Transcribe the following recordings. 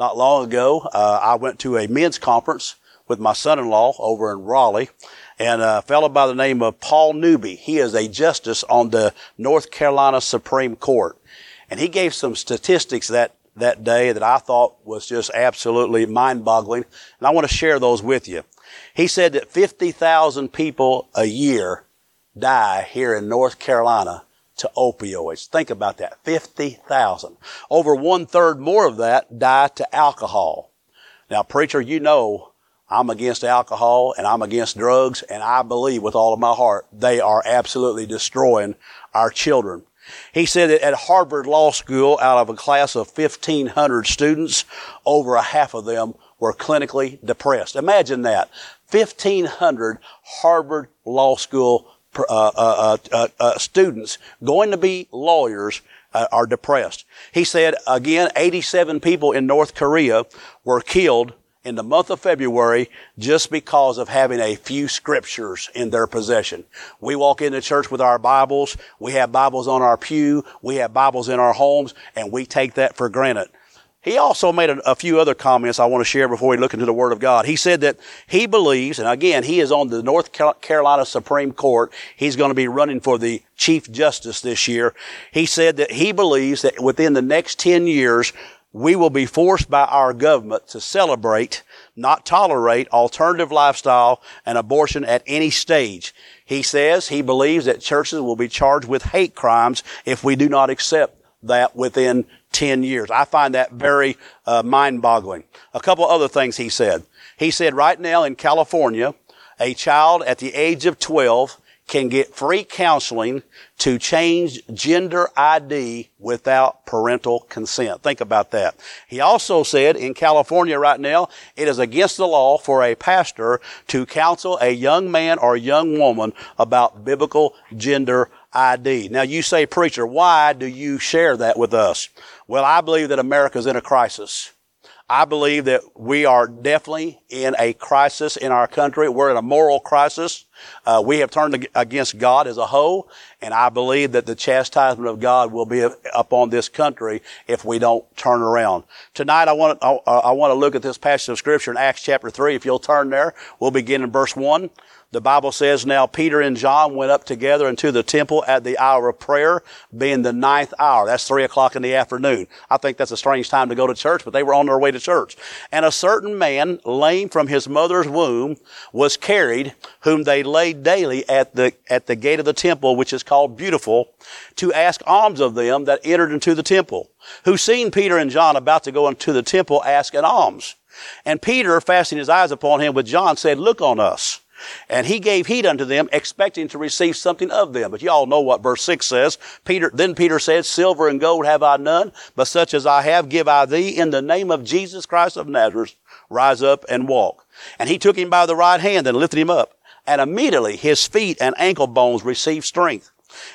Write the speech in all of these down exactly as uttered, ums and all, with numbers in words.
Not long ago, uh, I went to a men's conference with my son-in-law over in Raleigh, and a fellow by the name of Paul Newby. He is a justice on the North Carolina Supreme Court. And he gave some statistics that, that day that I thought was just absolutely mind-boggling, and I want to share those with you. He said that fifty thousand people a year die here in North Carolina to opioids. Think about that, fifty thousand. Over one-third more of that die to alcohol. Now, preacher, you know I'm against alcohol and I'm against drugs, and I believe with all of my heart they are absolutely destroying our children. He said that at Harvard Law School, out of a class of fifteen hundred students, over a half of them were clinically depressed. Imagine that. fifteen hundred Harvard Law School uh, uh, uh, uh, students going to be lawyers uh, are depressed. He said, again, eighty-seven people in North Korea were killed in the month of February just because of having a few scriptures in their possession. We walk into church with our Bibles. We have Bibles on our pew. We have Bibles in our homes, and we take that for granted. He also made a, a few other comments I want to share before we look into the Word of God. He said that he believes, and again, he is on the North Carolina Supreme Court. He's going to be running for the Chief Justice this year. He said that he believes that within the next ten years, we will be forced by our government to celebrate, not tolerate, alternative lifestyle and abortion at any stage. He says he believes that churches will be charged with hate crimes if we do not accept that within ten years. I find that very uh, mind-boggling. A couple other things he said. He said right now in California, a child at the age of twelve can get free counseling to change gender I D without parental consent. Think about that. He also said in California right now, it is against the law for a pastor to counsel a young man or young woman about biblical gender I D. Now you say, preacher, why do you share that with us? Well, I believe that America's in a crisis. I believe that we are definitely in a crisis in our country. We're in a moral crisis. Uh, we have turned against God as a whole, and I believe that the chastisement of God will be upon this country if we don't turn around. Tonight, I want to, I, I want to look at this passage of Scripture in Acts chapter three. If you'll turn there, we'll begin in verse one. The Bible says, "Now Peter and John went up together into the temple at the hour of prayer, being the ninth hour." That's three o'clock in the afternoon. I think that's a strange time to go to church, but they were on their way to church. "And a certain man, lame from his mother's womb, was carried, whom they laid daily at the at the gate of the temple, which is called Beautiful, to ask alms of them that entered into the temple, who seeing Peter and John about to go into the temple, asked an alms. And Peter, fastening his eyes upon him with John, said, 'Look on us.' And he gave heed unto them, expecting to receive something of them." But you all know what verse six says. Peter, then Peter said, "Silver and gold have I none, but such as I have give I thee. In the name of Jesus Christ of Nazareth, rise up and walk." And he took him by the right hand and lifted him up, and immediately his feet and ankle bones received strength.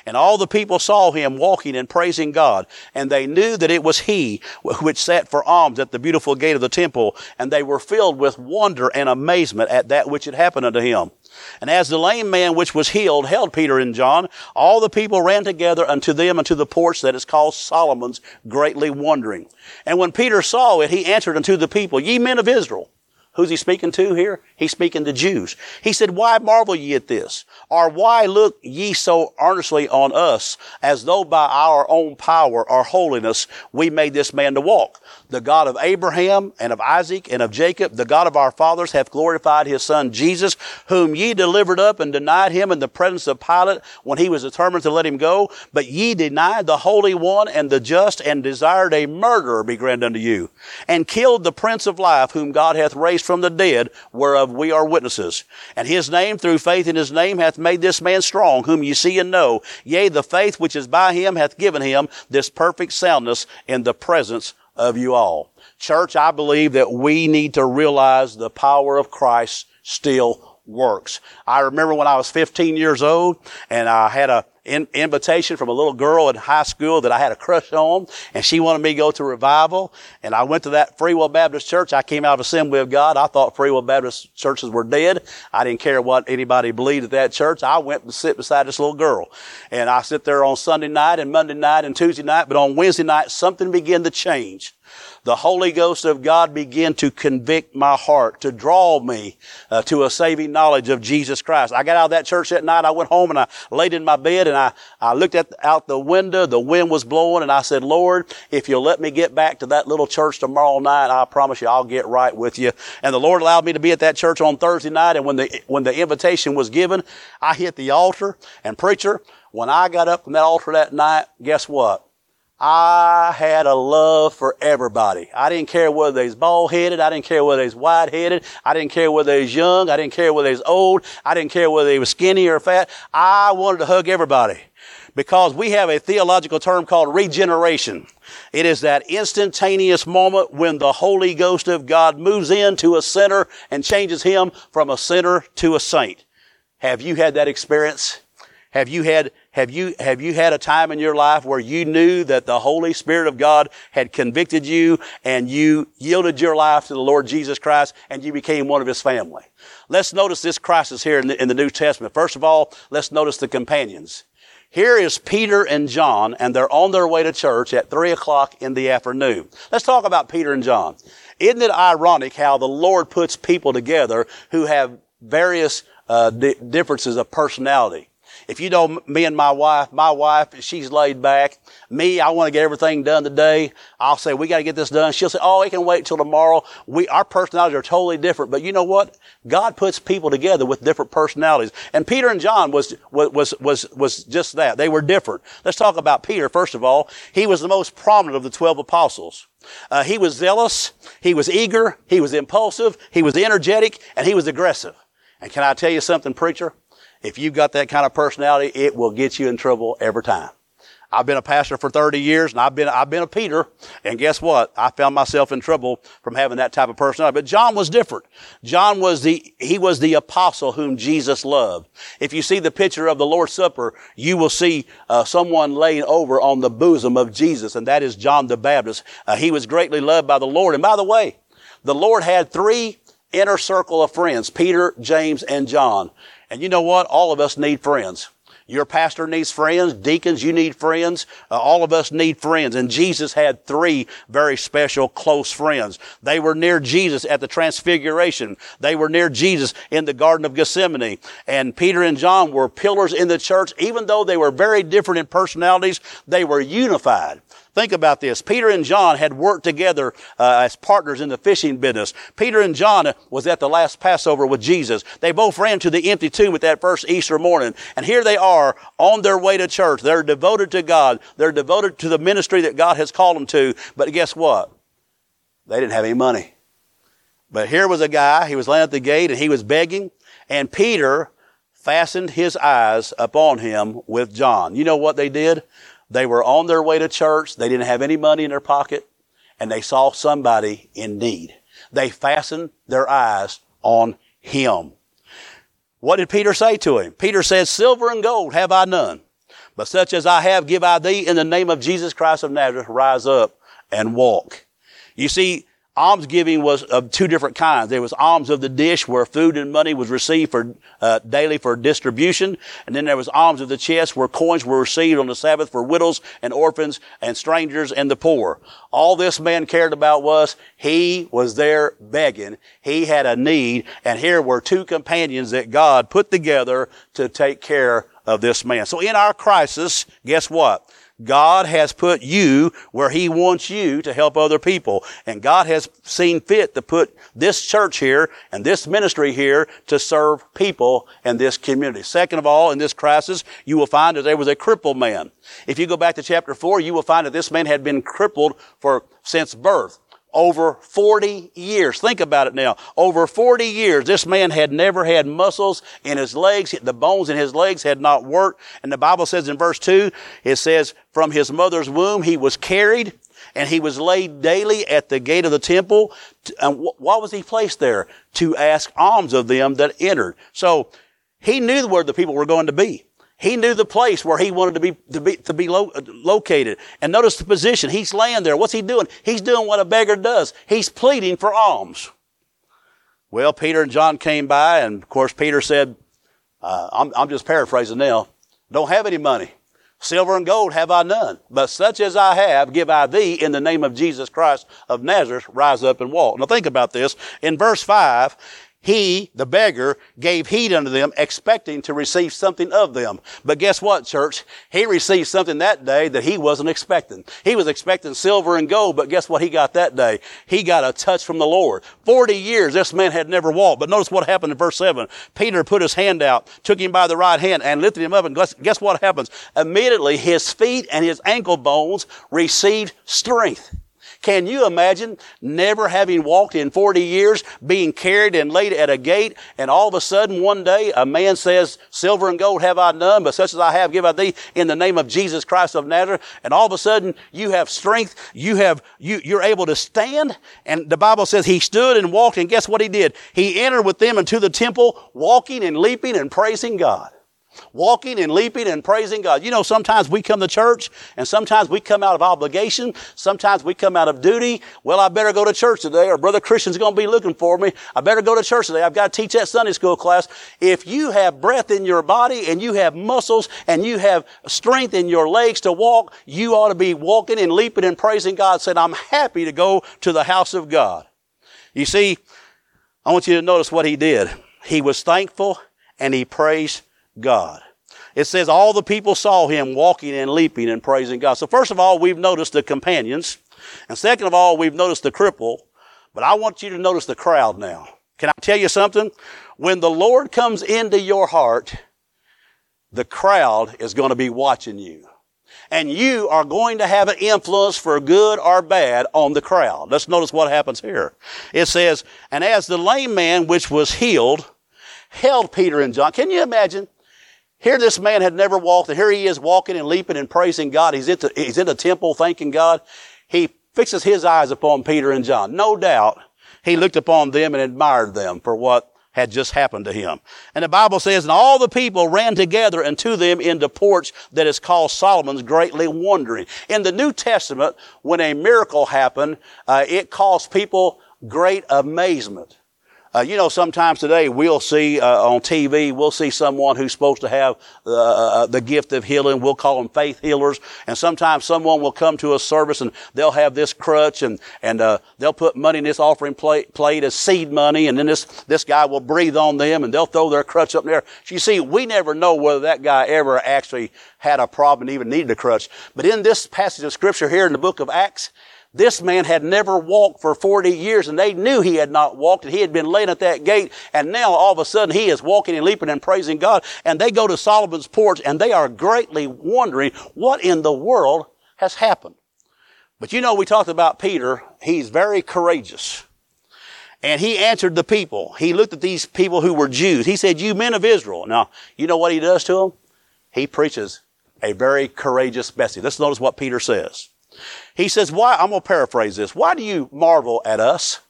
And all the people saw him walking and praising God, and they knew that it was he which sat for alms at the Beautiful gate of the temple, and they were filled with wonder and amazement at that which had happened unto him. And as the lame man which was healed held Peter and John, all the people ran together unto them unto the porch that is called Solomon's, greatly wondering. And when Peter saw it, he answered unto the people, "Ye men of Israel," who's he speaking to here? He's speaking to Jews. He said, "Why marvel ye at this? Or why look ye so earnestly on us, as though by our own power or holiness we made this man to walk? The God of Abraham and of Isaac and of Jacob, the God of our fathers, hath glorified his son Jesus, whom ye delivered up and denied him in the presence of Pilate when he was determined to let him go. But ye denied the Holy One and the Just, and desired a murderer be granted unto you, and killed the Prince of Life, whom God hath raised from the dead, whereof we are witnesses. And his name, through faith in his name, hath made this man strong, whom ye see and know. Yea, the faith which is by him hath given him this perfect soundness in the presence of you all." Church, I believe that we need to realize the power of Christ still works. I remember when I was fifteen years old, and I had a in, invitation from a little girl in high school that I had a crush on, and she wanted me to go to revival. And I went to that Free Will Baptist church. I came out of Assembly of God. I thought Free Will Baptist churches were dead. I didn't care what anybody believed at that church. I went and sit beside this little girl. And I sit there on Sunday night and Monday night and Tuesday night. But on Wednesday night, something began to change. The Holy Ghost of God began to convict my heart, to draw me uh, to a saving knowledge of Jesus Christ. I got out of that church that night. I went home and I laid in my bed and I, I looked at, out the window. The wind was blowing and I said, Lord, if you'll let me get back to that little church tomorrow night, I promise you I'll get right with you. And the Lord allowed me to be at that church on Thursday night. And when the, when the invitation was given, I hit the altar. And preacher, when I got up from that altar that night, guess what? I had a love for everybody. I didn't care whether they was bald-headed. I didn't care whether they was wide-headed. I didn't care whether they was young. I didn't care whether they was old. I didn't care whether they was skinny or fat. I wanted to hug everybody because we have a theological term called regeneration. It is that instantaneous moment when the Holy Ghost of God moves into a sinner and changes him from a sinner to a saint. Have you had that experience? Have you had Have you, have you had a time in your life where you knew that the Holy Spirit of God had convicted you and you yielded your life to the Lord Jesus Christ and you became one of His family? Let's notice this crisis here in the, in the New Testament. First of all, let's notice the companions. Here is Peter and John, and they're on their way to church at three o'clock in the afternoon. Let's talk about Peter and John. Isn't it ironic how the Lord puts people together who have various uh, di- differences of personality? If you know me and my wife, my wife, she's laid back. Me, I want to get everything done today. I'll say, we got to get this done. She'll say, oh, it can wait till tomorrow. We, our personalities are totally different. But you know what? God puts people together with different personalities. And Peter and John was, was, was, was just that. They were different. Let's talk about Peter, first of all. He was the most prominent of the twelve apostles. Uh, he was zealous. He was eager. He was impulsive. He was energetic. And he was aggressive. And can I tell you something, preacher? If you've got that kind of personality, it will get you in trouble every time. I've been a pastor for thirty years, and I've been I've been a Peter, and guess what? I found myself in trouble from having that type of personality. But John was different. John was the he was the apostle whom Jesus loved. If you see the picture of the Lord's Supper, you will see uh, someone laying over on the bosom of Jesus, and that is John the Baptist. Uh, he was greatly loved by the Lord. And by the way, the Lord had three inner circle of friends: Peter, James, and John. And you know what? All of us need friends. Your pastor needs friends. Deacons, you need friends. Uh, all of us need friends. And Jesus had three very special close friends. They were near Jesus at the Transfiguration. They were near Jesus in the Garden of Gethsemane. And Peter and John were pillars in the church. Even though they were very different in personalities, they were unified. Think about this. Peter and John had worked together uh, as partners in the fishing business. Peter and John was at the last Passover with Jesus. They both ran to the empty tomb at that first Easter morning. And here they are on their way to church. They're devoted to God. They're devoted to the ministry that God has called them to. But guess what? They didn't have any money. But here was a guy. He was laying at the gate and he was begging. And Peter fastened his eyes upon him with John. You know what they did? They were on their way to church. They didn't have any money in their pocket, and they saw somebody in need. They fastened their eyes on him. What did Peter say to him? Peter said, silver and gold have I none, but such as I have give I thee. In the name of Jesus Christ of Nazareth, rise up and walk. You see, almsgiving was of two different kinds. There was alms of the dish, where food and money was received for uh, daily for distribution. And then there was alms of the chest, where coins were received on the Sabbath for widows and orphans and strangers and the poor. All this man cared about was he was there begging. He had a need. And here were two companions that God put together to take care of this man. So in our crisis, guess what? God has put you where He wants you to help other people. And God has seen fit to put this church here and this ministry here to serve people in this community. Second of all, in this crisis, you will find that there was a crippled man. If you go back to chapter four, you will find that this man had been crippled for since birth. Over forty years. Think about it now. Over forty years, this man had never had muscles in his legs. The bones in his legs had not worked. And the Bible says in verse two, it says, from his mother's womb he was carried, and he was laid daily at the gate of the temple. And why was he placed there? To ask alms of them that entered. So he knew where the people were going to be. He knew the place where he wanted to be, to be, to be lo- located. And notice the position. He's laying there. What's he doing? He's doing what a beggar does. He's pleading for alms. Well, Peter and John came by, and of course Peter said, uh, I'm, I'm just paraphrasing now, don't have any money. Silver and gold have I none, but such as I have give I thee in the name of Jesus Christ of Nazareth, rise up and walk. Now think about this. In verse five, he, the beggar, gave heed unto them, expecting to receive something of them. But guess what, church? He received something that day that he wasn't expecting. He was expecting silver and gold, but guess what he got that day? He got a touch from the Lord. Forty years this man had never walked. But notice what happened in verse seven. Peter put his hand out, took him by the right hand, and lifted him up. And guess what happens? Immediately his feet and his ankle bones received strength. Can you imagine never having walked in forty years, being carried and laid at a gate, and all of a sudden one day a man says, silver and gold have I none, but such as I have give I thee in the name of Jesus Christ of Nazareth. And all of a sudden you have strength, you have, you, you're able to stand. And the Bible says he stood and walked, and guess what he did? He entered with them into the temple, walking and leaping and praising God. Walking and leaping and praising God. You know, sometimes we come to church, and sometimes we come out of obligation. Sometimes we come out of duty. Well, I better go to church today, or Brother Christian's going to be looking for me. I better go to church today. I've got to teach that Sunday school class. If you have breath in your body, and you have muscles, and you have strength in your legs to walk, you ought to be walking and leaping and praising God, saying, I'm happy to go to the house of God. You see, I want you to notice what he did. He was thankful, and he praised God. It says all the people saw him walking and leaping and praising God. So first of all, we've noticed the companions. And second of all, we've noticed the cripple. But I want you to notice the crowd now. Can I tell you something? When the Lord comes into your heart, the crowd is going to be watching you. And you are going to have an influence for good or bad on the crowd. Let's notice what happens here. It says, and as the lame man which was healed held Peter and John. Can you imagine? Here this man had never walked, and here he is walking and leaping and praising God. He's, into, he's in the temple thanking God. He fixes his eyes upon Peter and John. No doubt he looked upon them and admired them for what had just happened to him. And the Bible says, and all the people ran together unto them in the porch that is called Solomon's, greatly wondering. In the New Testament, when a miracle happened, uh, it caused people great amazement. Uh, you know, sometimes today we'll see uh, on T V, we'll see someone who's supposed to have uh, the gift of healing. We'll call them faith healers. And sometimes someone will come to a service and they'll have this crutch and and uh, they'll put money in this offering plate, plate as seed money, and then this this guy will breathe on them and they'll throw their crutch up in there. So you see, we never know whether that guy ever actually had a problem and even needed a crutch. But in this passage of Scripture here in the book of Acts, this man had never walked for forty years, and they knew he had not walked, and he had been laying at that gate, and now all of a sudden he is walking and leaping and praising God, and they go to Solomon's porch, and they are greatly wondering what in the world has happened. But you know, we talked about Peter. He's very courageous. And he answered the people. He looked at these people who were Jews. He said, you men of Israel. Now, you know what he does to them? He preaches a very courageous message. Let's notice what Peter says. He says, why, I'm going to paraphrase this. Why do you marvel at us?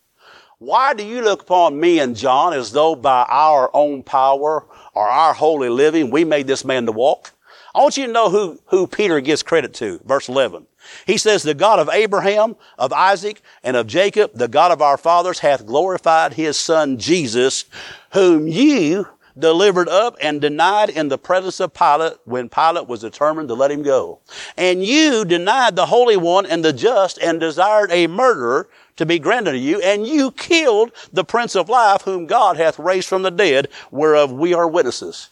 Why do you look upon me and John as though by our own power or our holy living we made this man to walk? I want you to know who, who Peter gives credit to. Verse eleven. He says, the God of Abraham, of Isaac, and of Jacob, the God of our fathers, hath glorified his son Jesus, whom you delivered up and denied in the presence of Pilate when Pilate was determined to let him go. And you denied the Holy One and the just and desired a murderer to be granted to you. And you killed the Prince of Life whom God hath raised from the dead, whereof we are witnesses.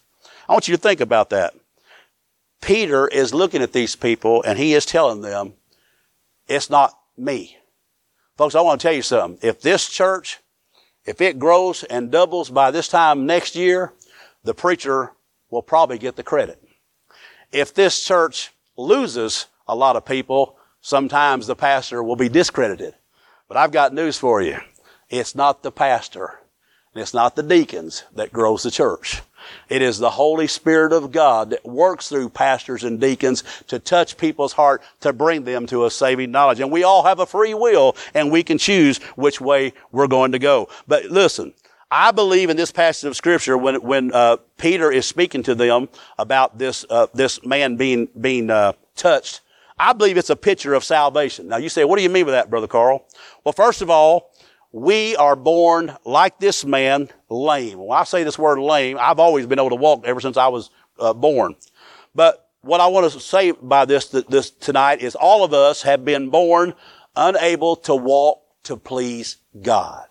I want you to think about that. Peter is looking at these people and he is telling them, it's not me. Folks, I want to tell you something. If this church, if it grows and doubles by this time next year, the preacher will probably get the credit. If this church loses a lot of people, sometimes the pastor will be discredited. But I've got news for you. It's not the pastor and it's not the deacons that grows the church. It is the Holy Spirit of God that works through pastors and deacons to touch people's heart, to bring them to a saving knowledge. And we all have a free will, and we can choose which way we're going to go. But listen, I believe in this passage of Scripture when when uh, Peter is speaking to them about this uh, this man being being uh, touched. I believe it's a picture of salvation. Now you say, what do you mean by that, Brother Carl? Well, first of all, we are born like this man, lame. When I say this word lame, I've always been able to walk ever since I was uh, born. But what I want to say by this th- this tonight is all of us have been born unable to walk to please God.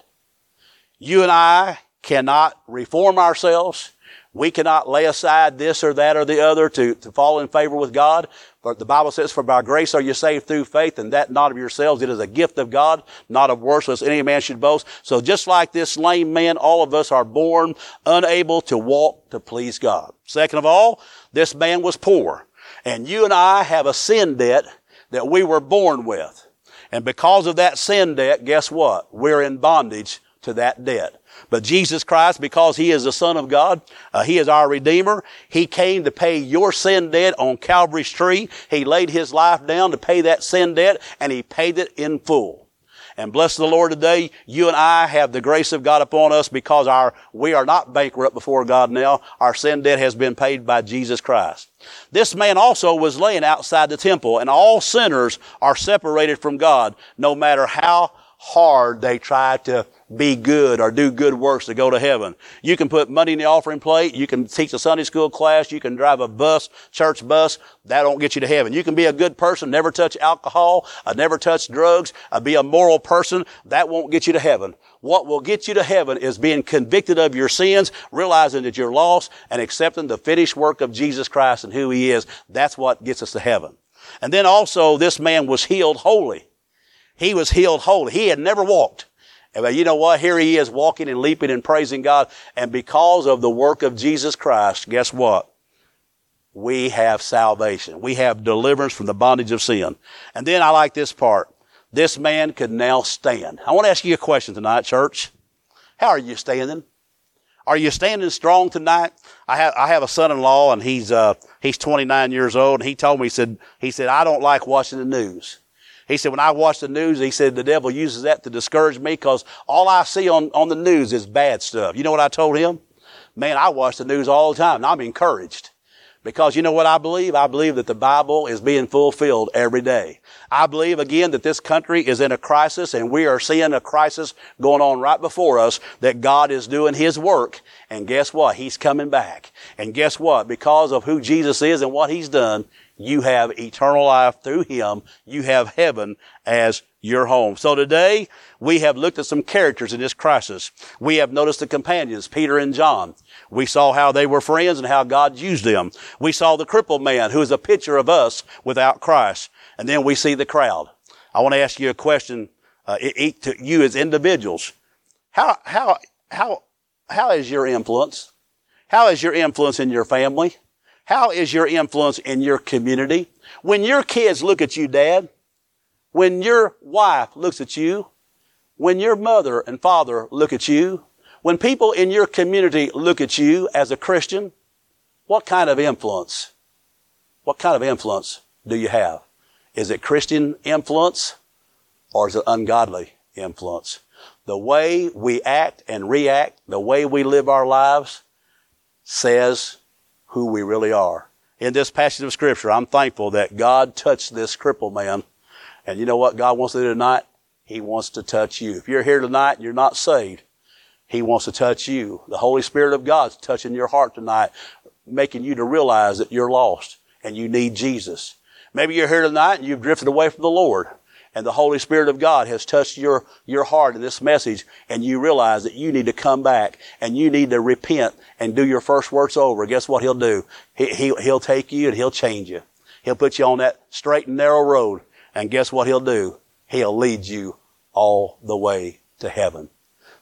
You and I cannot reform ourselves. We cannot lay aside this or that or the other to, to fall in favor with God. But the Bible says, for by grace are you saved through faith, and that not of yourselves. It is a gift of God, not of works, lest any man should boast. So just like this lame man, all of us are born unable to walk to please God. Second of all, this man was poor. And you and I have a sin debt that we were born with. And because of that sin debt, guess what? We're in bondage to that debt. But Jesus Christ, because He is the Son of God, uh, He is our Redeemer. He came to pay your sin debt on Calvary's tree. He laid His life down to pay that sin debt, and He paid it in full. And bless the Lord today, you and I have the grace of God upon us because our we are not bankrupt before God now. Our sin debt has been paid by Jesus Christ. This man also was laying outside the temple, and all sinners are separated from God, no matter how hard they try to be good or do good works to go to heaven. You can put money in the offering plate. You can teach a Sunday school class. You can drive a bus, church bus. That don't get you to heaven. You can be a good person, never touch alcohol, never touch drugs, be a moral person. That won't get you to heaven. What will get you to heaven is being convicted of your sins, realizing that you're lost, and accepting the finished work of Jesus Christ and who He is. That's what gets us to heaven. And then also, this man was healed wholly. He was healed wholly. He had never walked. But you know what? Here he is walking and leaping and praising God. And because of the work of Jesus Christ, guess what? We have salvation. We have deliverance from the bondage of sin. And then I like this part. This man could now stand. I want to ask you a question tonight, church. How are you standing? Are you standing strong tonight? I have, I have a son-in-law, and he's, uh, he's twenty-nine years old. And he told me, he said, he said, I don't like watching the news. He said, when I watch the news, he said, the devil uses that to discourage me because all I see on, on the news is bad stuff. You know what I told him? Man, I watch the news all the time, and I'm encouraged. Because you know what I believe? I believe that the Bible is being fulfilled every day. I believe, again, that this country is in a crisis, and we are seeing a crisis going on right before us, that God is doing His work. And guess what? He's coming back. And guess what? Because of who Jesus is and what He's done, you have eternal life through Him. You have heaven as your home. So today, we have looked at some characters in this crisis. We have noticed the companions, Peter and John. We saw how they were friends and how God used them. We saw the crippled man, who is a picture of us without Christ. And then we see the crowd. I want to ask you a question, uh, to you as individuals. How, how, how, how is your influence? How is your influence in your family? How is your influence in your community? When your kids look at you, Dad, when your wife looks at you, when your mother and father look at you, when people in your community look at you as a Christian, what kind of influence? What kind of influence do you have? Is it Christian influence or is it ungodly influence? The way we act and react, the way we live our lives says who we really are. In this passage of Scripture, I'm thankful that God touched this crippled man. And you know what God wants to do tonight? He wants to touch you. If you're here tonight and you're not saved, He wants to touch you. The Holy Spirit of God's touching your heart tonight, making you to realize that you're lost and you need Jesus. Maybe you're here tonight and you've drifted away from the Lord, and the Holy Spirit of God has touched your, your heart in this message, and you realize that you need to come back and you need to repent and do your first works over. Guess what He'll do? He, he, he'll take you and He'll change you. He'll put you on that straight and narrow road. And guess what He'll do? He'll lead you all the way to heaven.